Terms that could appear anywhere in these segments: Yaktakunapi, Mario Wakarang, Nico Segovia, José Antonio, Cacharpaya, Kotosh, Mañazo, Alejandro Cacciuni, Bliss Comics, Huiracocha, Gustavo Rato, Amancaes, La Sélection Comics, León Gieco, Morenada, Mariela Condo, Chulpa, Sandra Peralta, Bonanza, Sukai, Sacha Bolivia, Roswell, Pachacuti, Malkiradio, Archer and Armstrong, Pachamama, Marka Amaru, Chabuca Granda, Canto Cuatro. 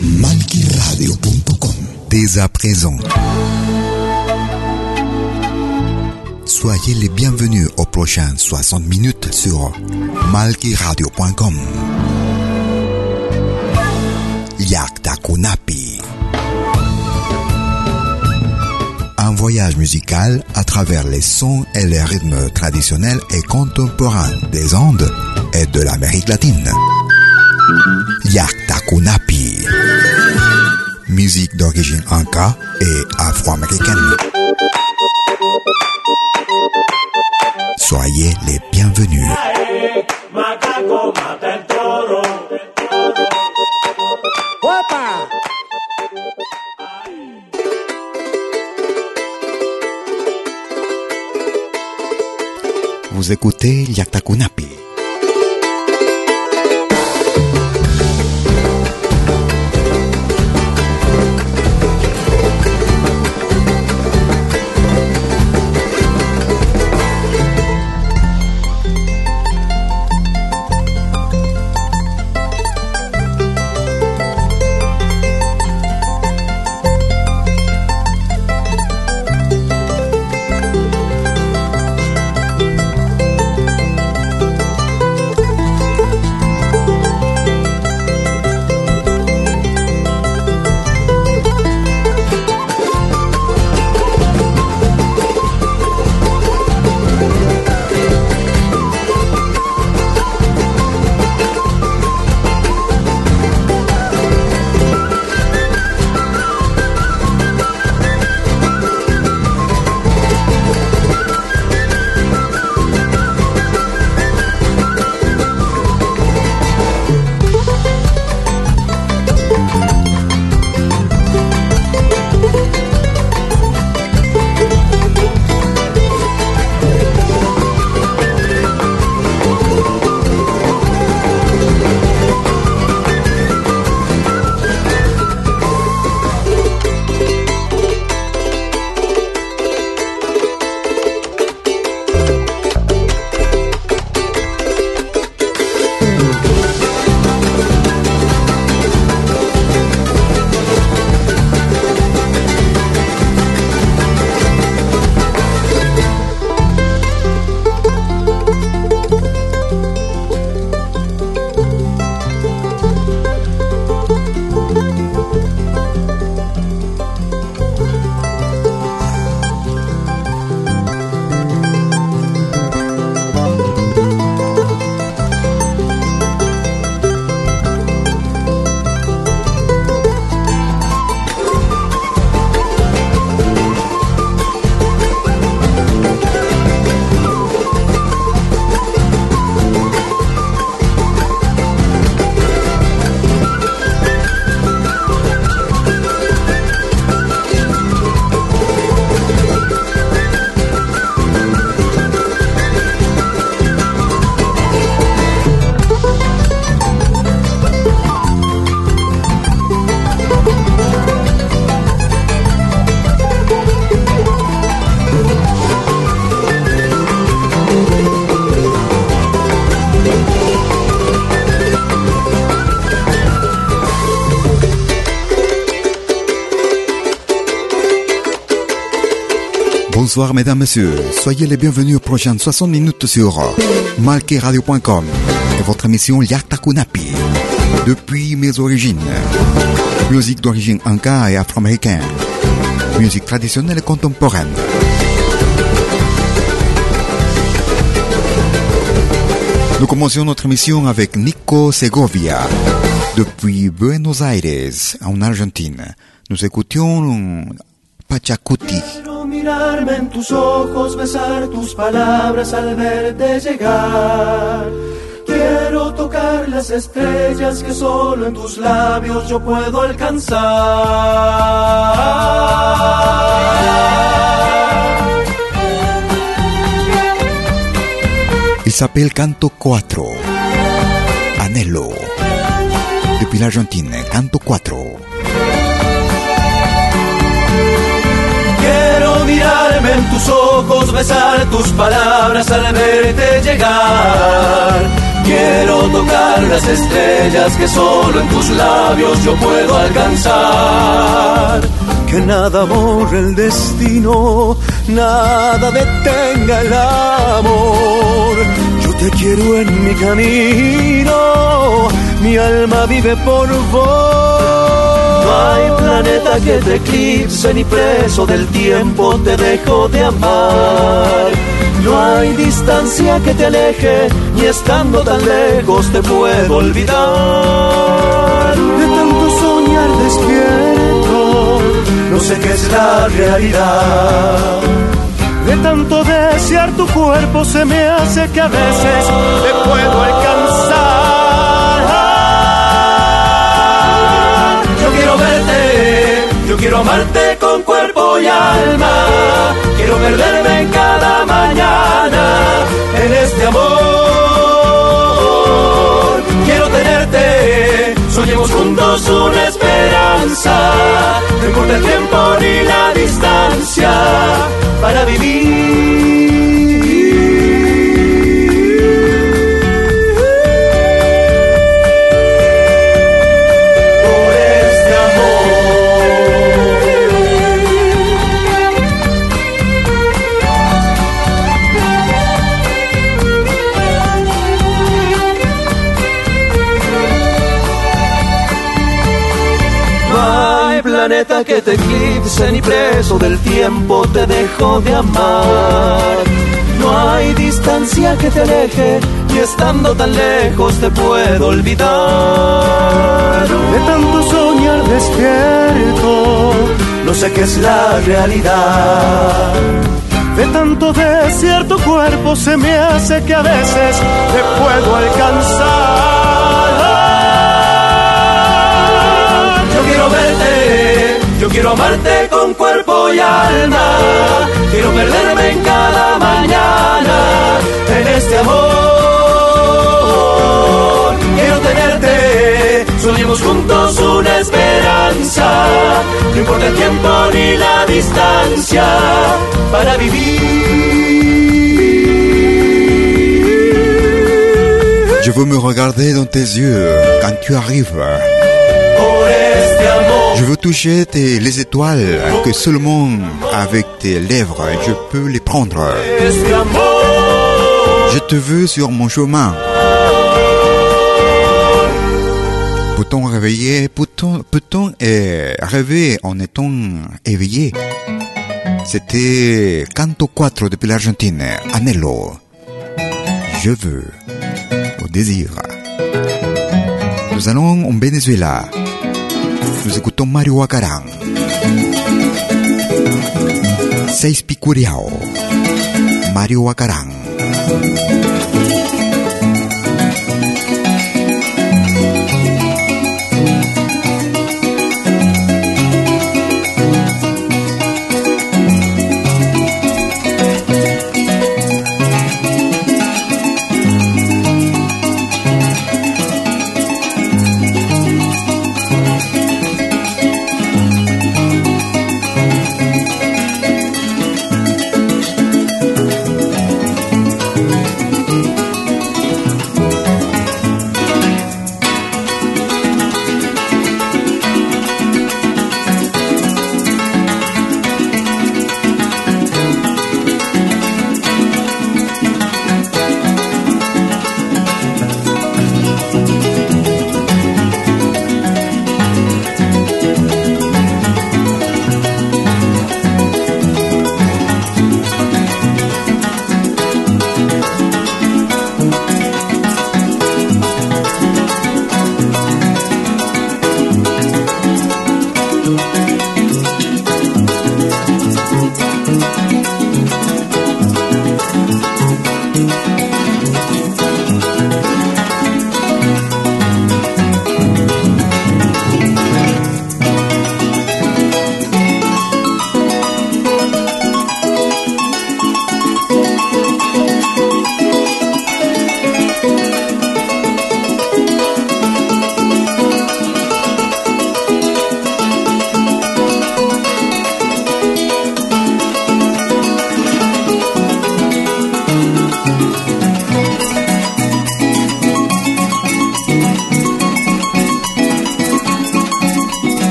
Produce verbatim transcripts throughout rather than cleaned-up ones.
Malkiradio punto com. Dès à présent, soyez les bienvenus aux prochaines soixante minutes sur Malkiradio punto com. Yaktakunapi, un voyage musical à travers les sons et les rythmes traditionnels et contemporains des Andes et de l'Amérique latine. Yaktakunapi, musique d'origine inca et afro-américaine. Soyez les bienvenus. Vous écoutez Yaktakunapi. Bonsoir mesdames, messieurs, soyez les bienvenus aux prochaines soixante minutes sur Malkiradio punto com et votre émission Yaktakunapi. depuis mes origines. Musique d'origine inca et afro-américaine. Musique traditionnelle et contemporaine. Nous commençons notre émission avec Nico Segovia, depuis Buenos Aires, en Argentine. Nous écoutions Pachacuti. Quiero mirarme en tus ojos, besar tus palabras al verte llegar. Quiero tocar las estrellas que solo en tus labios yo puedo alcanzar. Il s'appelle Canto Cuatro, Anhelo, depuis l'Argentine, Canto Cuatro. Quiero mirarme en tus ojos, besar tus palabras al verte llegar. Quiero tocar las estrellas que solo en tus labios yo puedo alcanzar. Que nada borre el destino, nada detenga el amor. Yo te quiero en mi camino, mi alma vive por vos. No hay planeta que te eclipse, ni preso del tiempo te dejo de amar. No hay distancia que te aleje, ni estando tan lejos te puedo olvidar. De tanto soñar despierto, no sé qué es la realidad. De tanto desear tu cuerpo se me hace que a veces te puedo alcanzar. Yo quiero verte, yo quiero amarte con cuerpo y alma. Quiero perderme en cada mañana en este amor. Quiero tenerte, soñemos juntos una esperanza. No importa el tiempo ni la distancia para vivir. Por este amor. No hay planeta que te eclipse, ni preso del tiempo te dejo de amar. No hay distancia que te aleje, y estando tan lejos te puedo olvidar. De tanto soñar despierto, no sé qué es la realidad. De tanto desear tu cuerpo se me hace que a veces te puedo alcanzar. Yo quiero verte, yo quiero amarte con cuerpo y alma. Quiero perderme en cada mañana en este amor. Quiero tenerte, soñemos juntos una esperanza. No importa el tiempo ni la distancia para vivir. Je veux me regarder dans tes yeux quand tu arrives. Je veux toucher tes, les étoiles que seulement avec tes lèvres je peux les prendre. Je te veux sur mon chemin. Peut-on réveiller, peut-on, peut-on eh, rêver en étant éveillé? C'était Canto Cuatro depuis l'Argentine, Anhelo. Je veux, au désir. Nous allons au Venezuela. Nous écoutons Mario Wakarang, Seis Picuriao, Mario Wakarang.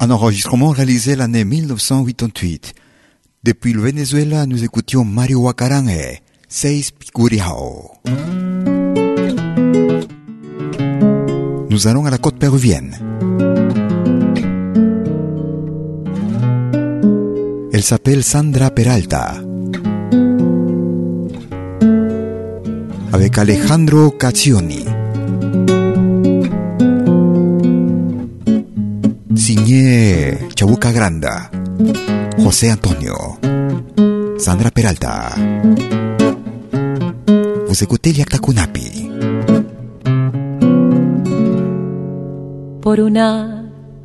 Un enregistrement réalisé l'année mille neuf cent quatre-vingt-huit. Depuis le Venezuela, nous écoutions Mario Wakarang et Seis Picuriao. Nous allons à la côte péruvienne. Elle s'appelle Sandra Peralta. Avec Alejandro Cacciuni. Signé Chabuca Granda, José Antonio, Sandra Peralta. Vous écoutez Yaktakunapi. Por una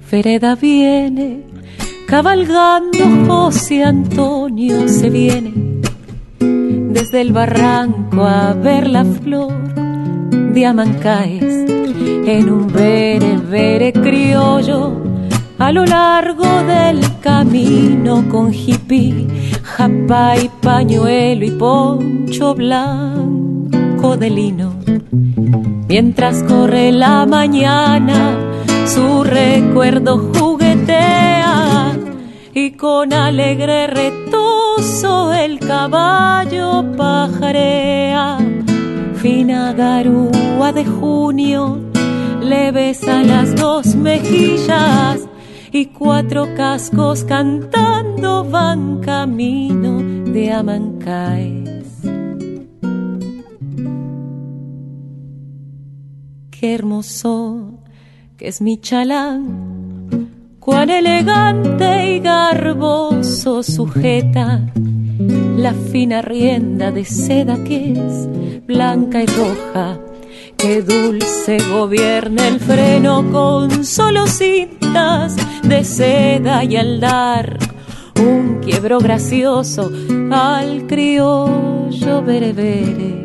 vereda viene, cabalgando José Antonio se viene, desde el barranco a ver la flor de Amancaes, en un vere vere criollo, a lo largo del camino con jipí, japa y pañuelo y poncho blanco de lino. Mientras corre la mañana, su recuerdo juguetea y con alegre retozo el caballo pajarea. Fina garúa de junio le besa las dos mejillas y cuatro cascos cantando van camino de Amancaes. Qué hermoso que es mi chalán, cuán elegante y garboso sujeta la fina rienda de seda que es blanca y roja. Qué dulce gobierna el freno con solo cintas de seda y al dar un quiebro gracioso al criollo berebere.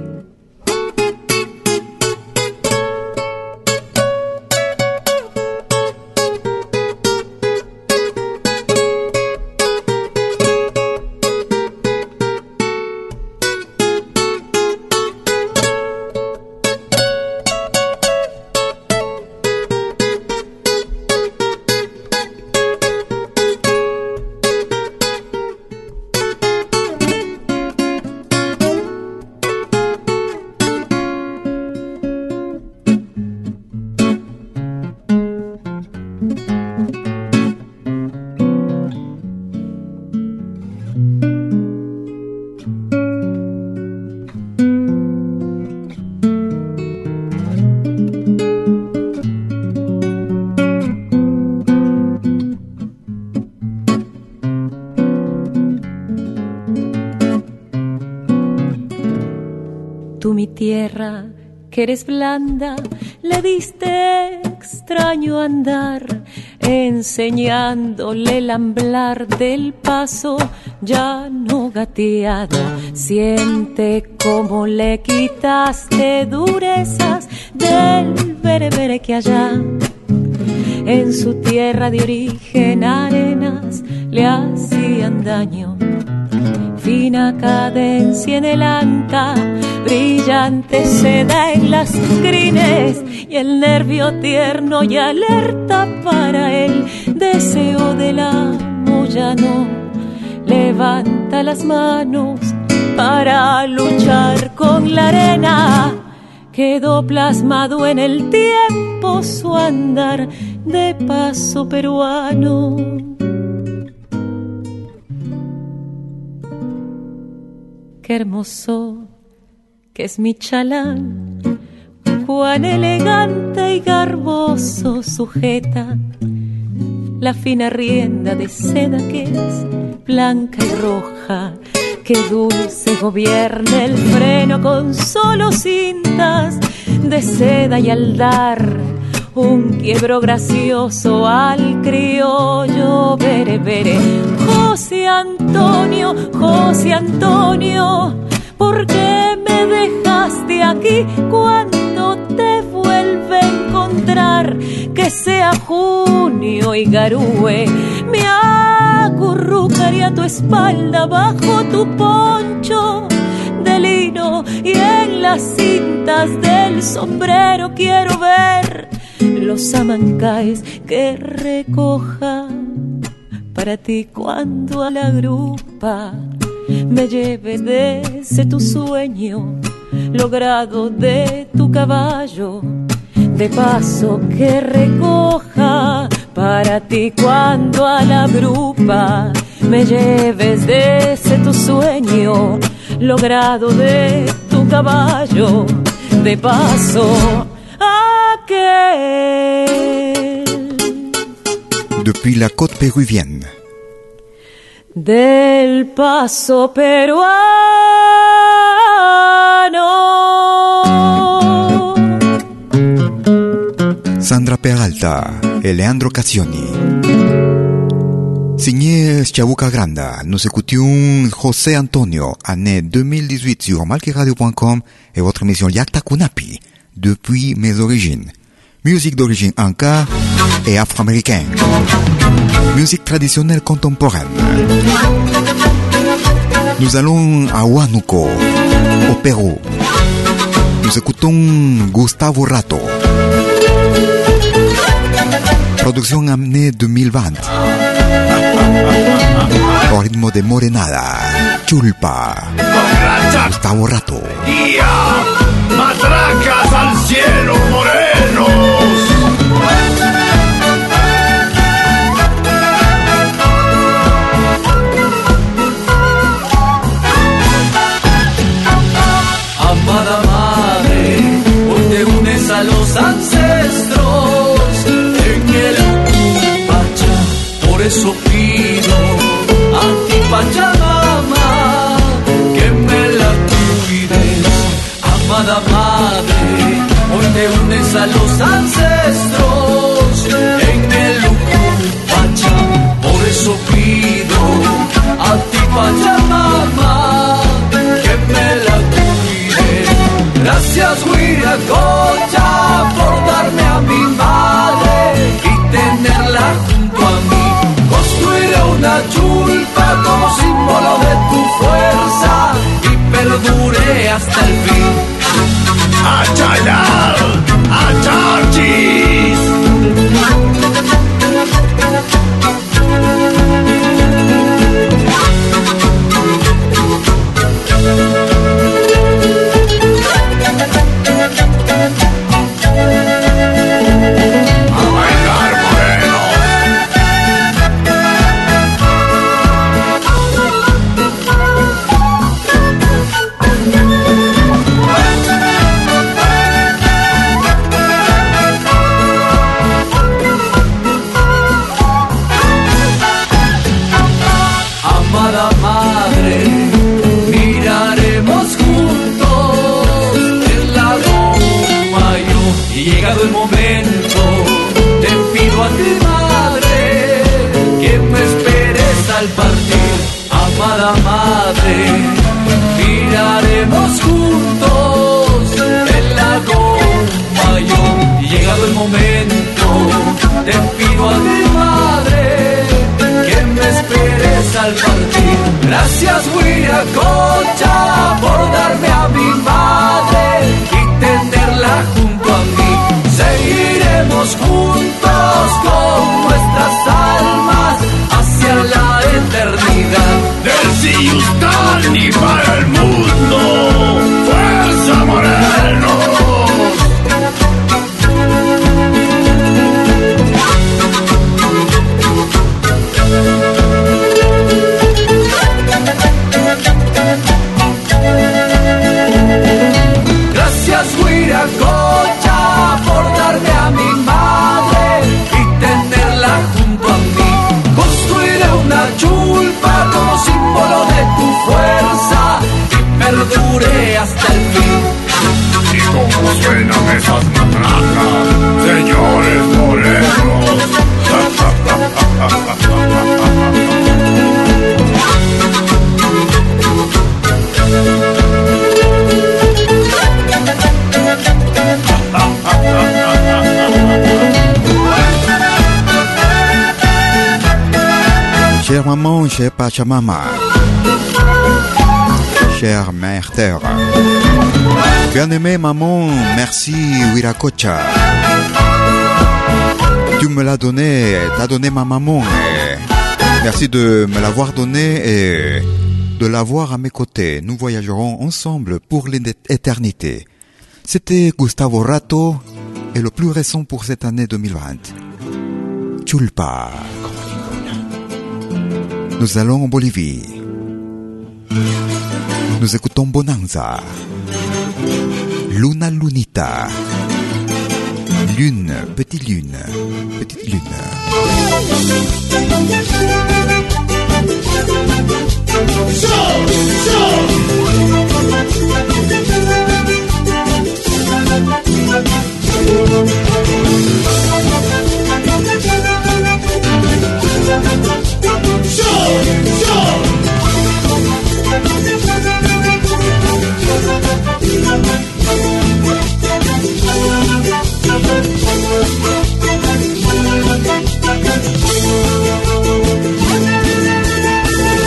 Tierra, que eres blanda, le diste extraño andar, enseñándole el amblar del paso ya no gateado. Siente como le quitaste durezas del berebere que allá en su tierra de origen arenas le hacían daño. Fina cadencia en el anta, brillante seda en las crines y el nervio tierno y alerta para el deseo del amo llano. Levanta las manos para luchar con la arena. Quedó plasmado en el tiempo su andar de paso peruano. Qué hermoso que es mi chalán, cuán elegante y garboso sujeta la fina rienda de seda que es blanca y roja. Qué dulce gobierna el freno con solo cintas de seda y al dar un quiebro gracioso al criollo berebere. José Antonio, José Antonio, ¿por qué me dejaste aquí cuando te vuelve a encontrar? Que sea junio y garúe, me acurrucaré a tu espalda bajo tu poncho de lino y en las cintas del sombrero quiero ver los amancaes que recoja para ti cuando a la grupa me lleves desde tu sueño logrado de tu caballo. De paso que recoja para ti cuando a la grupa me lleves desde tu sueño logrado de tu caballo. De paso aquel. Depuis la côte péruvienne. Del paso peruano. Sandra Peralta et Alejandro Cacciuni. Signé Chabuca Granda, nous écoutions José Antonio, année deux mille dix-huit sur Malkiradio point com et votre émission Yaktakunapi, depuis mes origines. Musique d'origine inca et afro-américaine. Musique traditionnelle contemporaine. Nous allons à Huánuco, au Pérou. Nous écoutons Gustavo Rato. Production année deux mille vingt. Au rythme de Morenada, Chulpa, Gustavo Rato. Matracas al cielo, morenos. Amada madre, hoy te unes a los ancestros en el Pachamama. Por eso pido a ti, Pachamama, que me la cuides. Amada madre, hoy te unes a los ancestros en el Pachamama. Por eso pido a ti, Pachamama, que me la cuides. Gracias, Huiracocha, por darme a mi madre y tenerla junto a mí. Construiré una chulpa como símbolo de tu fuerza y perduré hasta el fin. Achayal, achachis. A bailar, moreno. Gracias, Huiracocha, por darme a mi madre y tenerla junto a mí. Seguiremos juntos con nuestras almas hacia la eternidad. Del Siustán y para el mundo, fuerza moreno. Huiracocha, por darme a mi madre y tenerla junto a mí. Construiré una chulpa como símbolo de tu fuerza y perduré hasta el fin. Y como suenan esas matracas, señores morenos. Chère maman, chère Pachamama, chère mère terre, bien-aimée maman, merci Huiracocha. Tu me l'as donné, t'as donné ma maman, Merci de me l'avoir donné et de l'avoir à mes côtés. Nous voyagerons ensemble pour l'éternité. C'était Gustavo Rato et le plus récent pour cette année deux mille vingt. Chulpa. Nous allons en Bolivie. Nous écoutons Bonanza. Luna Lunita. Lune, petite lune, petite lune. Show,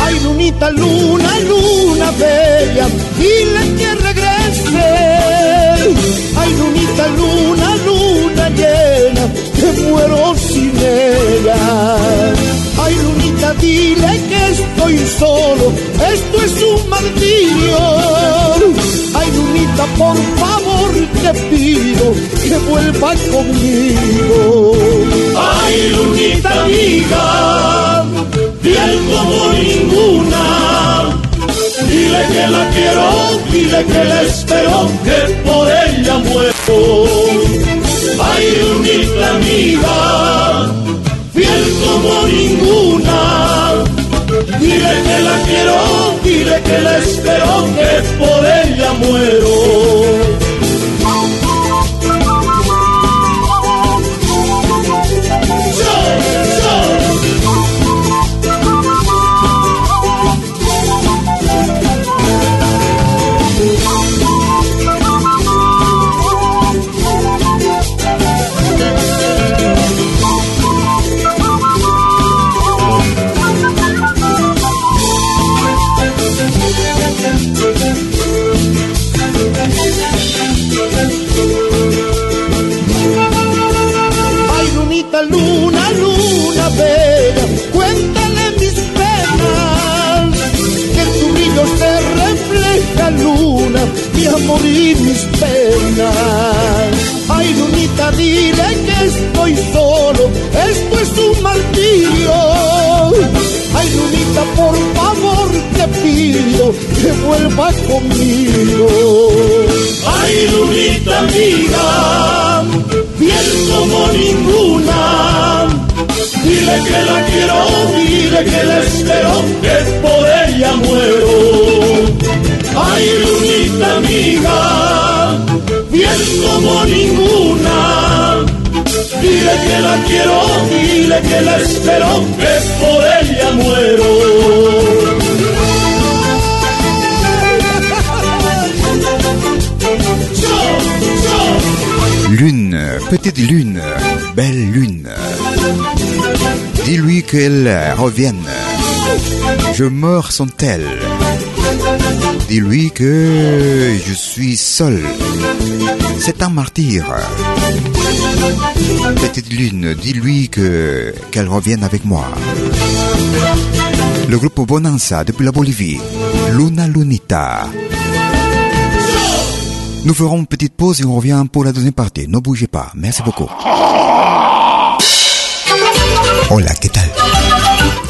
Ay, lunita, luna, luna bella, dile que regrese. Ay, lunita, luna, luna llena, que muero sin ella. Ay, lunita, dile que estoy solo, esto es un martirio. Ay, lunita, por favor te pido que vuelvas conmigo. Ay, lunita amiga, fiel como ninguna, dile que la quiero, dile que la espero, que por ella muero. Ay, lunita amiga, fiel como ninguna, dile que la quiero, dile que la espero, que por ella muero. Mi amor y mis penas. Ay, lunita, dile que estoy solo, esto es un martirio. Ay, lunita, por favor te pido que vuelvas conmigo. Ay, lunita amiga, fiel como ninguna, dile que la quiero, dile que la espero, que por ella muero. Ay, lunita amiga, fiel como ninguna, dile que la quiero, dile que la espero, que por ella muero. Lune, petite lune, belle lune, dis-lui qu'elle revienne, je meurs sans elle. Dis-lui que je suis seul, c'est un martyr. Petite lune, dis-lui que qu'elle revienne avec moi. Le groupe Bonanza depuis la Bolivie, Luna Lunita. Nous ferons une petite pause et on revient pour la deuxième partie. Ne bougez pas, merci beaucoup. Hola, ¿qué tal?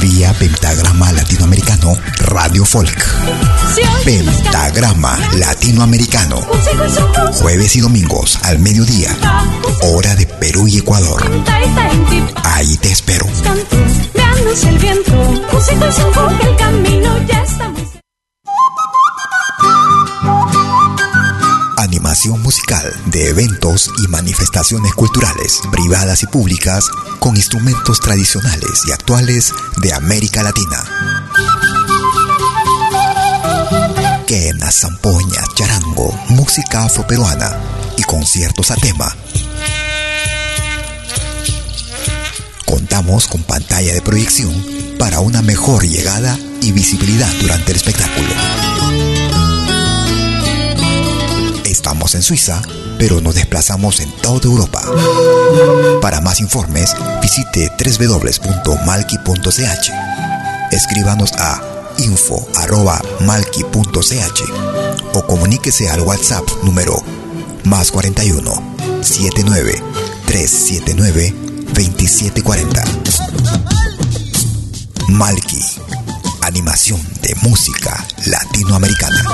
Vía Pentagrama Latinoamericano Radio Folk. Pentagrama Latinoamericano. Jueves y domingos al mediodía, hora de Perú y Ecuador. Ahí te espero. Animación musical de eventos y manifestaciones culturales, privadas y públicas, con instrumentos tradicionales y actuales de América Latina. quena, zampoña, charango, música afroperuana y conciertos a tema. Contamos con pantalla de proyección para una mejor llegada y visibilidad durante el espectáculo. Estamos en Suiza, pero nos desplazamos en toda Europa. Para más informes, visite doble u doble u doble u punto malki punto c h. Escríbanos a info arroba malki punto c h o comuníquese al WhatsApp número más cuarenta y uno, setenta y nueve, trescientos setenta y nueve, veintisiete cuarenta. Malki, animación de música latinoamericana.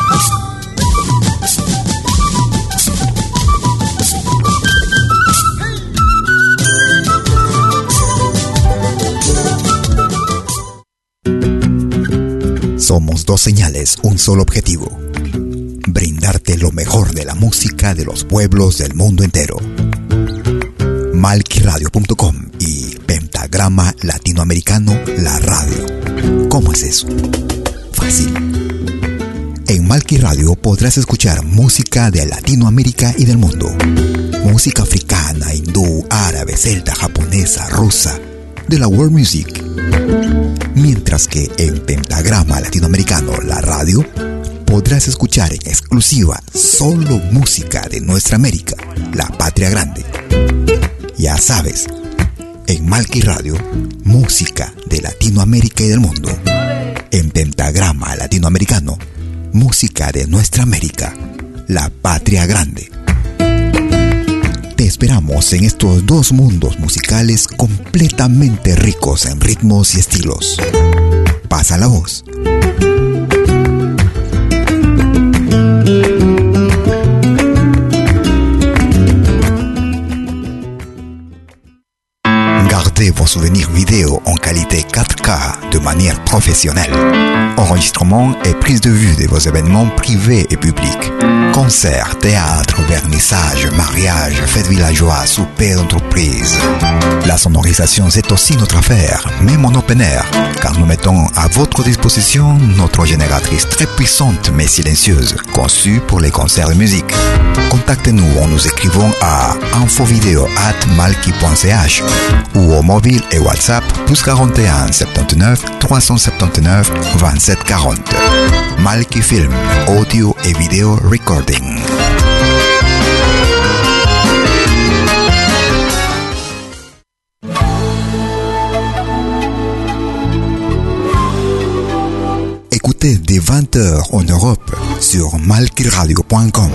Somos dos señales, un solo objetivo: brindarte lo mejor de la música de los pueblos del mundo entero. Malkiradio punto com y Pentagrama Latinoamericano, la radio. ¿Cómo es eso? Fácil. En Malkiradio podrás escuchar música de Latinoamérica y del mundo. Música africana, hindú, árabe, celta, japonesa, rusa, de la world music. Mientras que en Pentagrama Latinoamericano, la radio, podrás escuchar en exclusiva solo música de nuestra América, la patria grande. Ya sabes, en Malki Radio, música de Latinoamérica y del mundo. En Pentagrama Latinoamericano, música de nuestra América, la patria grande. Te esperamos en estos dos mundos musicales completamente ricos en ritmos y estilos. Pasa la voz. Gardez vos souvenirs vidéo en qualité quatre K de manière professionnelle. Enregistrement et prise de vue de vos événements privés et publics. Concerts, théâtre, vernissage, mariage, fêtes villageoises, souper d'entreprise. La sonorisation, c'est aussi notre affaire, même en open air, car nous mettons à votre disposition notre génératrice très puissante mais silencieuse, conçue pour les concerts de musique. Contactez-nous en nous écrivant à infovideo arobase malki punto c h ou au mobile et WhatsApp plus quarante et un, soixante-dix-neuf, trois cent soixante-dix-neuf, vingt-sept quarante. Malki Film, audio et vidéo record. Écoutez dès vingt heures en Europe sur malkiradio punto com.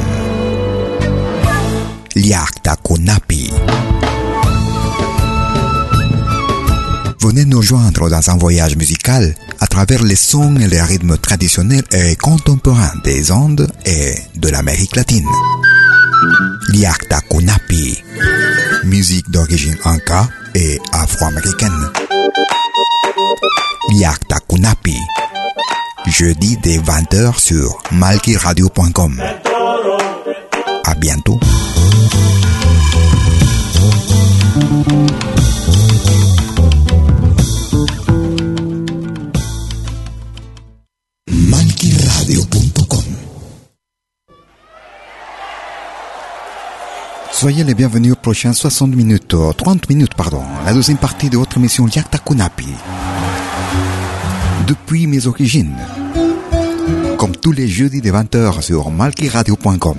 Yaktakunapi. Venez nous joindre dans un voyage musical à travers les sons et les rythmes traditionnels et contemporains des Andes et de l'Amérique latine. Yaktakunapi, musique d'origine inca et afro-américaine. Yaktakunapi, jeudi dès vingt heures sur malkiradio punto com. À bientôt. Soyez les bienvenus aux prochains soixante minutes, trente minutes pardon, la deuxième partie de votre émission Yaktakunapi. Depuis mes origines, comme tous les jeudis de vingt heures sur malkiradio punto com.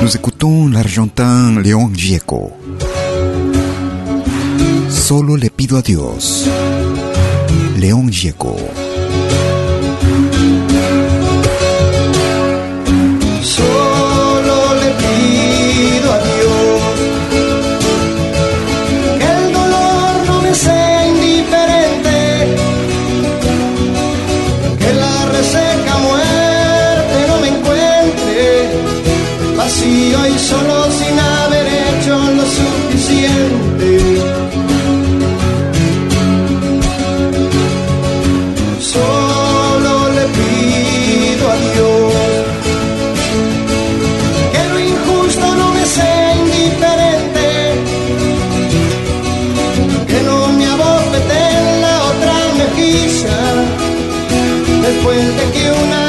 Nous écoutons l'Argentin León Gieco. Solo le pido a Dios. León Gieco. Después de que una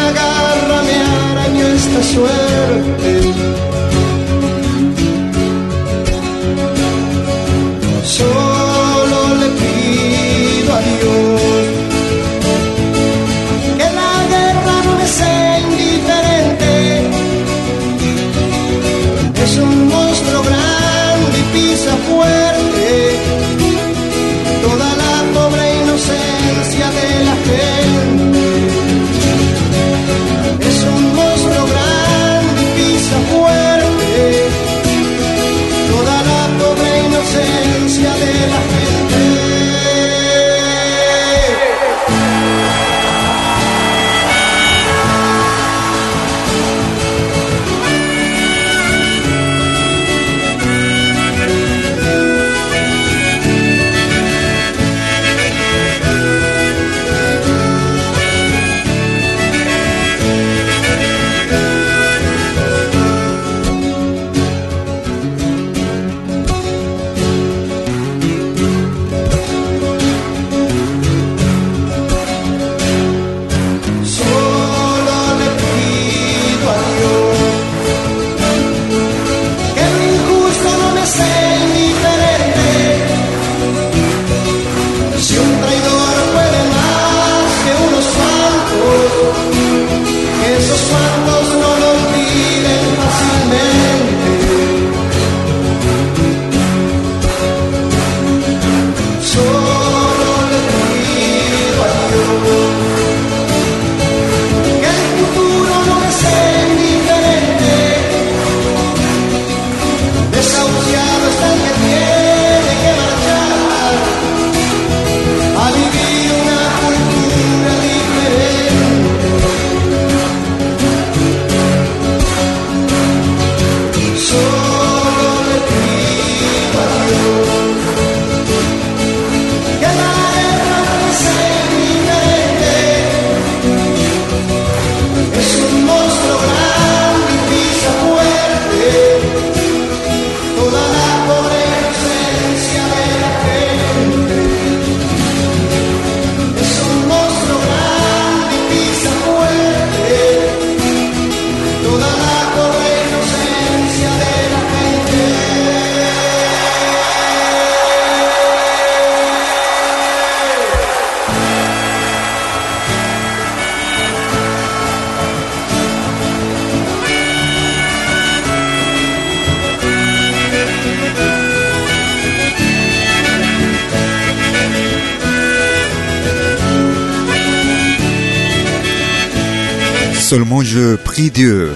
Seulement je prie Dieu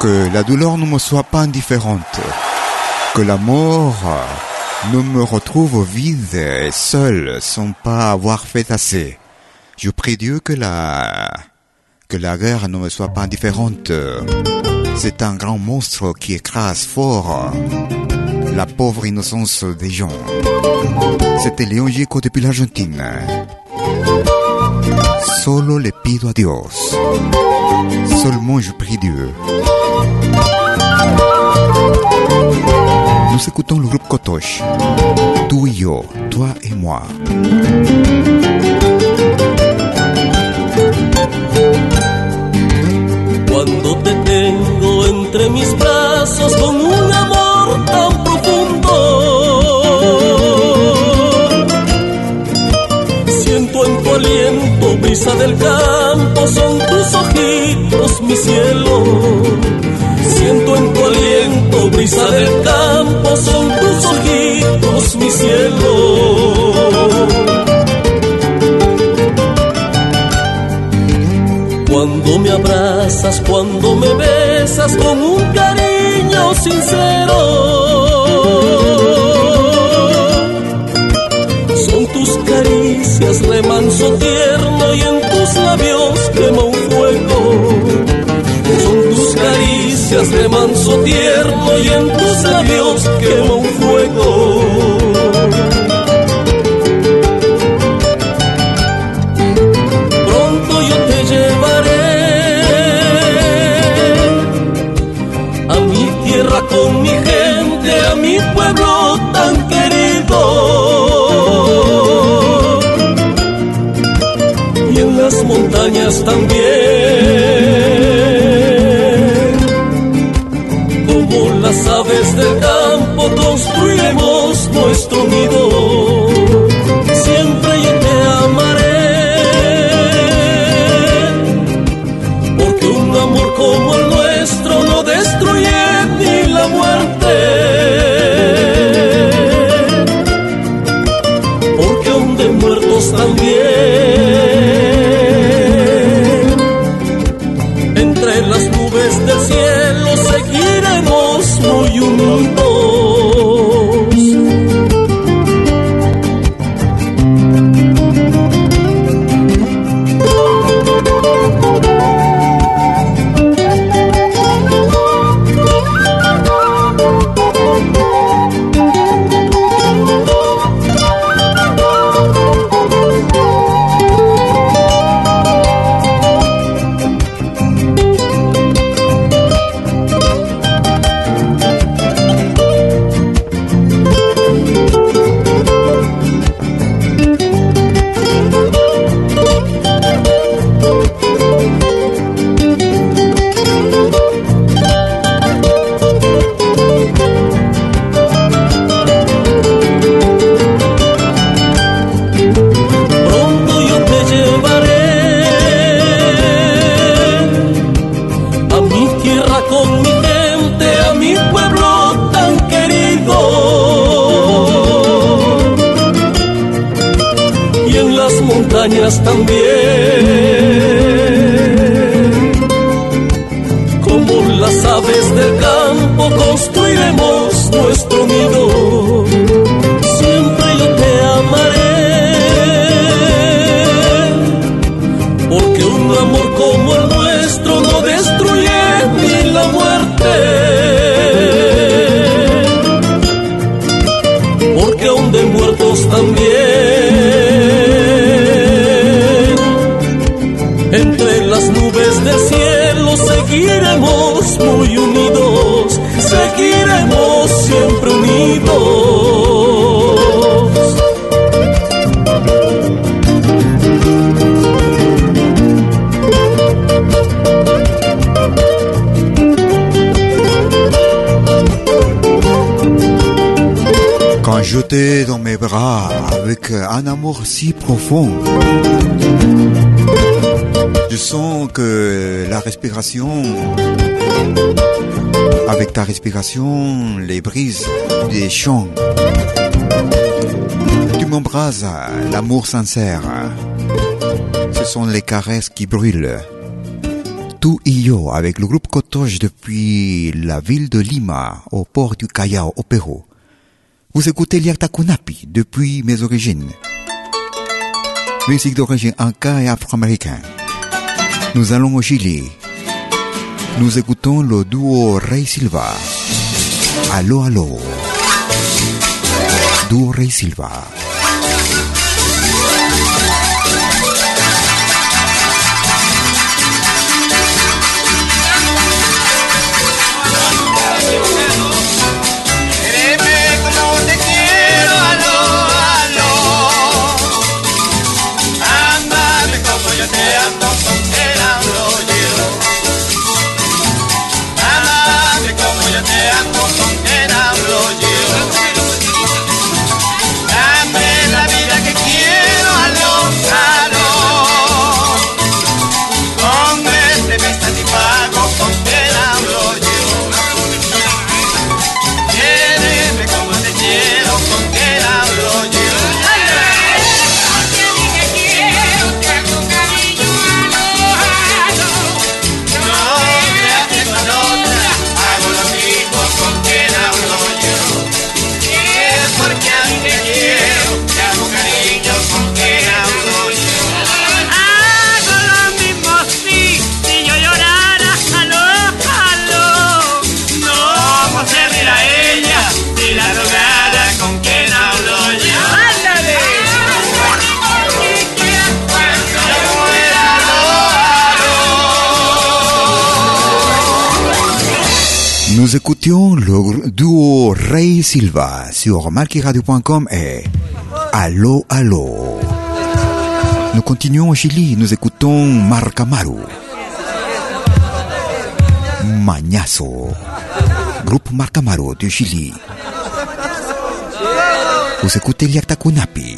que la douleur ne me soit pas indifférente, que la mort ne me retrouve vide et seul sans pas avoir fait assez. Je prie Dieu que la, que la guerre ne me soit pas indifférente. C'est un grand monstre qui écrase fort la pauvre innocence des gens. C'était León Gieco depuis l'Argentine. Solo le pido a Dios, seulement je prie Dieu. Nous écoutons le groupe Kotosh, tu et yo, toi et moi. Cuando te tengo entre mis brazos con un amor tan profundo, siento en tu aliento brisa del campo, son tus ojitos mi cielo. Siento en tu aliento brisa del campo, son tus ojitos mi cielo. Cuando me abrazas, cuando me besas con un cariño sincero, son tus caricias remanso tierno y en tus labios quema un fuego. Son tus caricias de manso tierno y en tus labios quema un fuego. Pronto yo te llevaré a mi tierra con mi gente, a mi pueblo tan querido. Las montañas también, como las aves del campo, construiremos nuestro nido. Siempre yo te amaré, porque un amor como el nuestro no destruye ni la muerte, porque aún de muertos también. Seguiremos muy unidos. ellas también. Como las aves del campo construiremos nuestro nido. Siempre yo te amaré, porque un amor como el nuestro no destruye ni la muerte, porque aún de muertos también. Seguiremos muy unidos, seguiremos siempre unidos. Quand je t'ai dans mes bras avec un amour si profond, je sens que la respiration, avec ta respiration, les brises des chants, tu m'embrases, l'amour sincère. Ce sont les caresses qui brûlent. Tout Iyo avec le groupe Kotosh depuis la ville de Lima, au port du Callao, au Pérou. Vous écoutez Yaktakunapi depuis mes origines. Musique d'origine inca et afro-américaine. Nous allons au Chili. Nous écoutons le duo Rey Silva. Aló, aló. Duo Rey Silva. Nous écoutions le duo Rey Silva sur Malkiradio point com et Allo Allo. Nous continuons au Chili, nous écoutons Marka Amaru. Mañazo. Groupe Marka Amaru du Chili. Vous écoutez Yaktakunapi.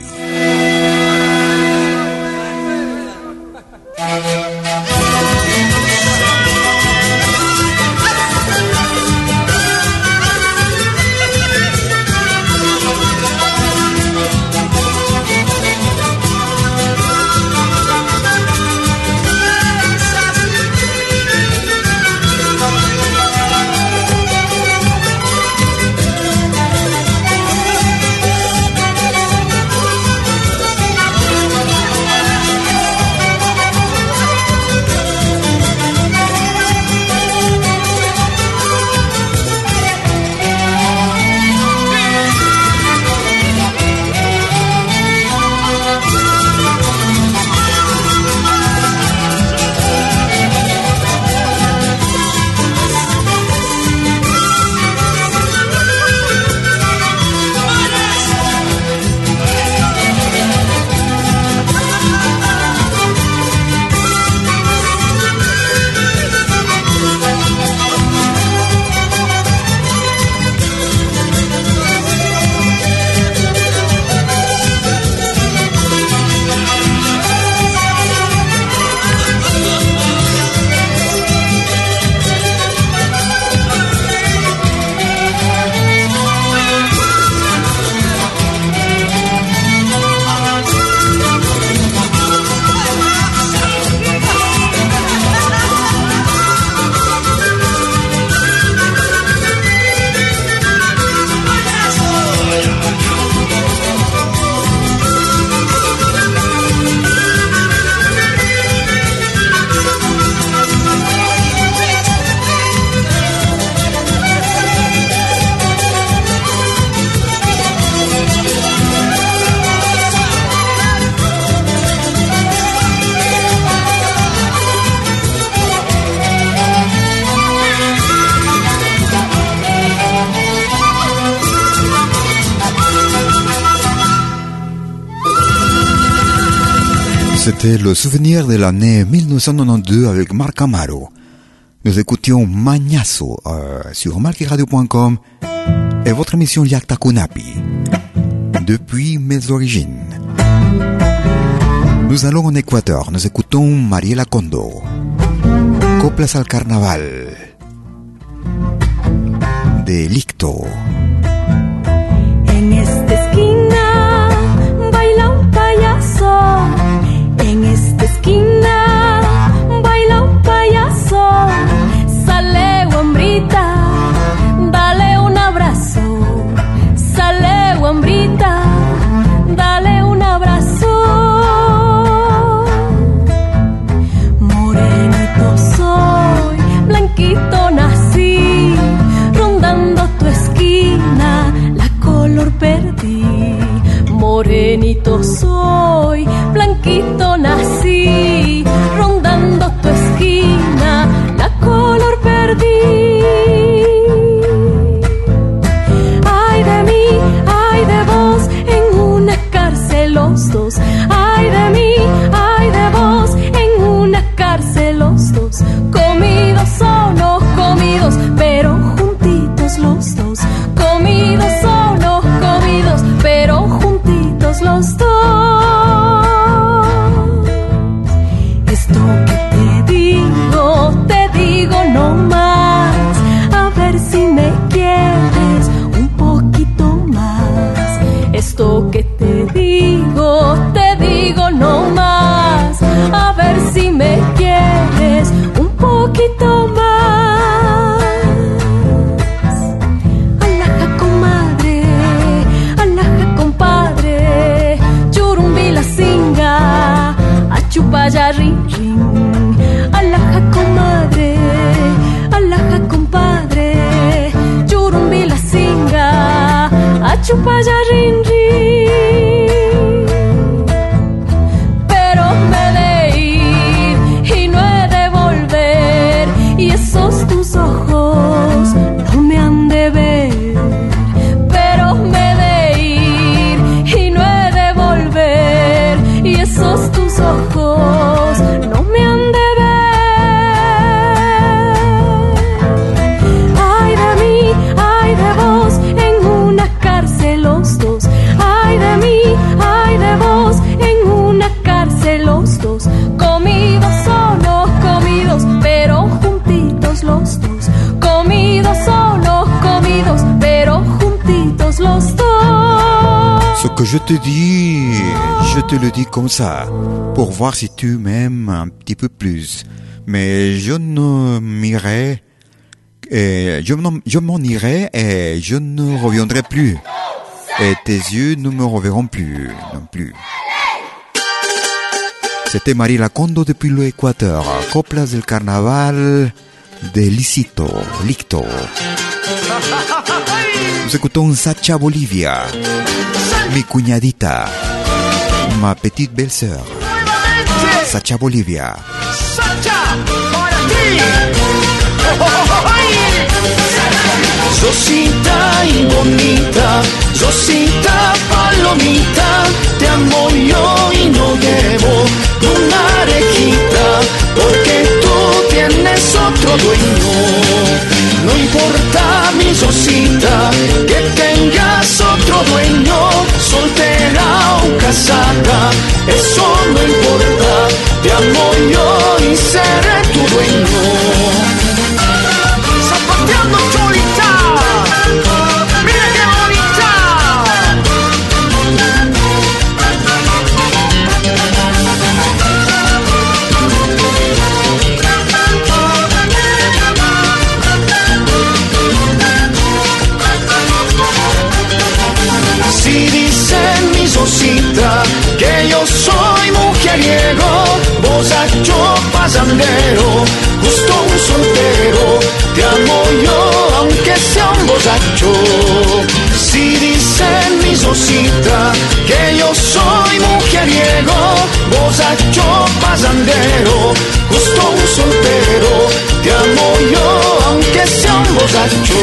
C'était le souvenir de l'année mille neuf cent quatre-vingt-douze avec Marka Amaru. Nous écoutions Magnasso euh, sur Malkiradio point com et votre émission Yaktakunapi. Depuis mes origines. Nous allons en Équateur. Nous écoutons Mariela Condo. Coplas al Carnaval. De Licto. En esta esquina baila un payaso. En esta esquina baila un payaso. Sale guambrita, dale un abrazo. Sale guambrita, dale un abrazo. Morenito soy, blanquito nací, rondando tu esquina la color perdí. Morenito soy, blanquito nací, rondando tu esquina la color perdí. Ay de mí, ay de vos, en una cárcel los dos. Ay de mí, ay de vos, en una cárcel los dos. Comidos o no comidos, pero juntitos los dos. Comidos o no comidos, pero juntitos los dos. Esto que te digo, te digo no más. A ver si me quieres un poquito más. Esto que te digo, te digo no más. A ver si me quieres un poquito más. Chupalla ring ring, alaja comadre, alaja compadre, churumbi la singa, a chupalla ring ring. Pero me he de ir y no he de volver, y esos tus ojos no me han de ver. Pero me he de ir y no he de volver, y esos tus ojos no me han de ver. Ay de mí, ay de vos, en una cárcel los dos. Ay de mí, ay de vos, en una cárcel los dos. Comidos o no comidos, pero juntitos los dos. Comidos o no comidos, pero juntitos los dos. Ce que je te dis, je te le dis comme ça, pour voir si tu m'aimes un petit peu plus. Mais je ne m'irai, et je m'en, je m'en irai et je ne reviendrai plus. Et tes yeux ne me reverront plus, non plus. C'était Mariela Condo depuis l'Équateur. Coplas del Carnaval de Licito, Licto. Nous écoutons Sacha Bolivia, mi cuñadita, ma petite belle-sœur. Sacha Bolivia. Sacha, para ti. Oh, oh, oh, oh. Rosita y bonita, Rosita palomita, te amo yo y no debo una orejita, porque tú tienes otro dueño. No importa mi Rosita, que tengas otro dueño, soltera o casada, eso no importa, te amo yo y seré tu dueño. Zapateando Cholita, mira qué que yo soy mujeriego, borracho pasandero, justo un soltero, te amo yo aunque sea un borracho. Si dicen mi Rosita que yo soy mujeriego, borracho pasandero, justo un soltero, te amo yo aunque sea un borracho.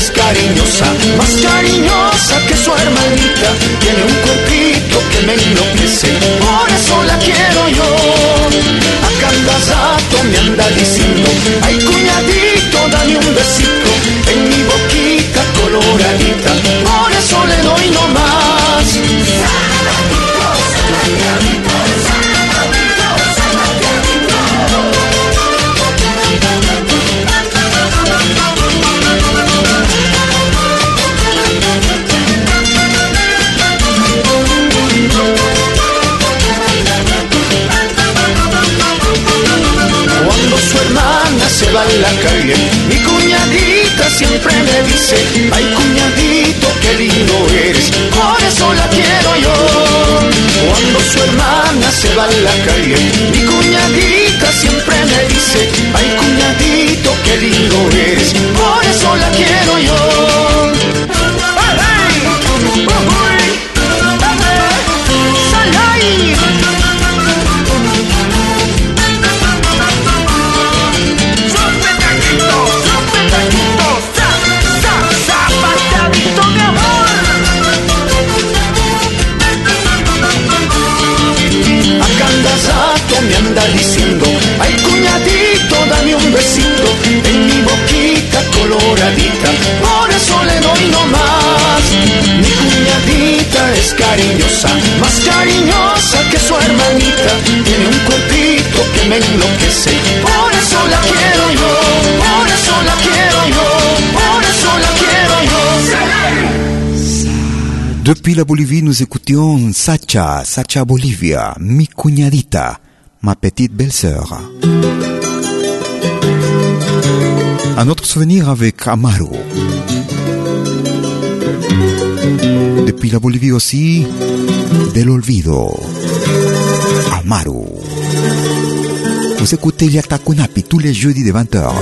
es cariñosa, más cariñosa que su hermanita. Tiene un corpito que me enloquece, por eso la quiero yo. A cada rato me anda diciendo, ay cuñadito, dame un besito en mi boquita coloradita, por eso le doy nomás. Sanatito, sanatito, sanatito. Su hermana se va a la calle, mi cuñadita siempre me dice, ay cuñadito qué lindo eres, por eso la quiero yo. Cuando su hermana se va a la calle, mi cuñadita siempre me dice, ay cuñadito qué lindo eres, por eso la quiero yo. Me anda diciendo, ay cuñadito, dame un besito en mi boquita coloradita, por eso le doy nomás. Mi cuñadita es cariñosa, más cariñosa que su hermanita. Tiene un cuerpito que me enloquece, por eso la quiero yo, por eso la quiero yo, por eso la quiero yo. Depuis la Bolivie, nous écoutions Sacha, Sacha Bolivia, mi cuñadita. Ma petite belle-sœur. Un autre souvenir avec Amaru. Depuis la Bolivie aussi, del olvido. Amaru. Vous écoutez Yaktakunapi tous les jeudis de vingt heures,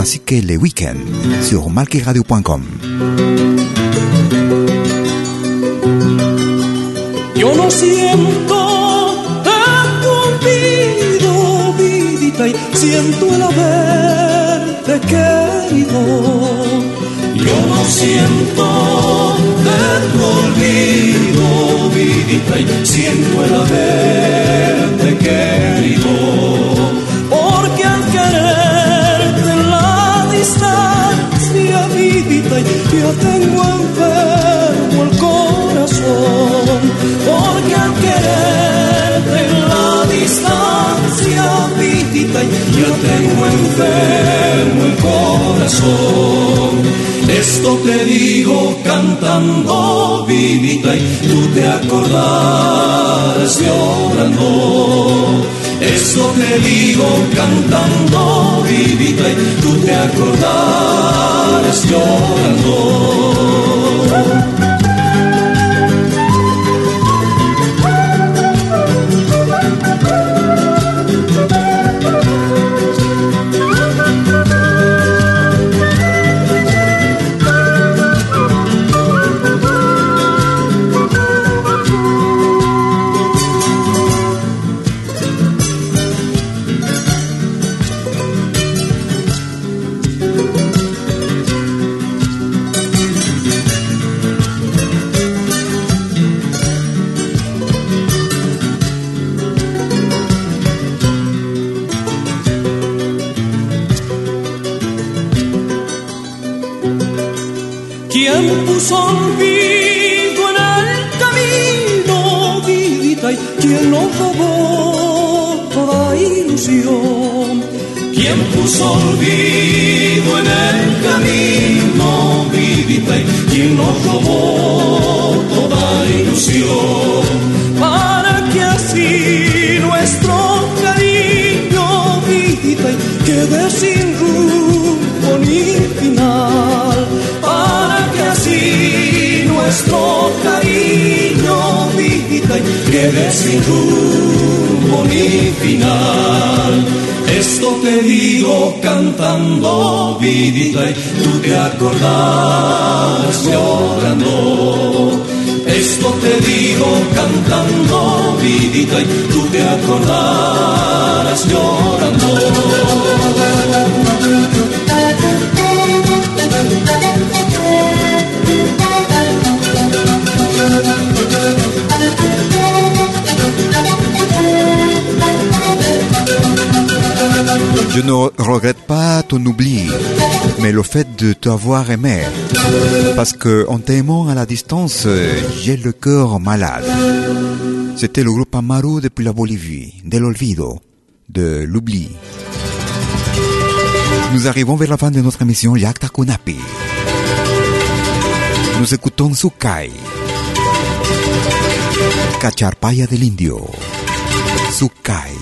ainsi que les week-ends sur Malkiradio point com. Yo no siento. Y siento el haberte querido. Yo no siento de tu olvido, vidita, y siento el haberte querido. Porque al quererte en la distancia, vidita, yo tengo enfermo el corazón. Porque al quererte en la distancia, vidita, yo tengo enfermo el corazón. Esto te digo cantando, vidita, y tú te acordarás llorando. Esto te digo cantando, vidita, y tú te acordarás llorando. Olvido en el camino, vidita, y quien nos robó toda ilusión. Quien puso olvido en el camino, vidita, y quien nos robó toda ilusión. Para que así nuestro cariño, vidita, y quede sin rumbo ni final. Nuestro cariño, vidita, quede sin rumbo ni final. Esto te digo cantando, vidita, y tú te acordarás llorando. Esto te digo cantando, vidita, y tú te acordarás llorando. Je ne regrette pas ton oubli, mais le fait de t'avoir aimé. Parce que en t'aimant à la distance, j'ai le cœur malade. C'était le groupe Amaru depuis la Bolivie, de l'olvido, de l'oubli. Nous arrivons vers la fin de notre émission Yaktakunapi. Nous écoutons Sukai, Cacharpaya del Indio, Sukai.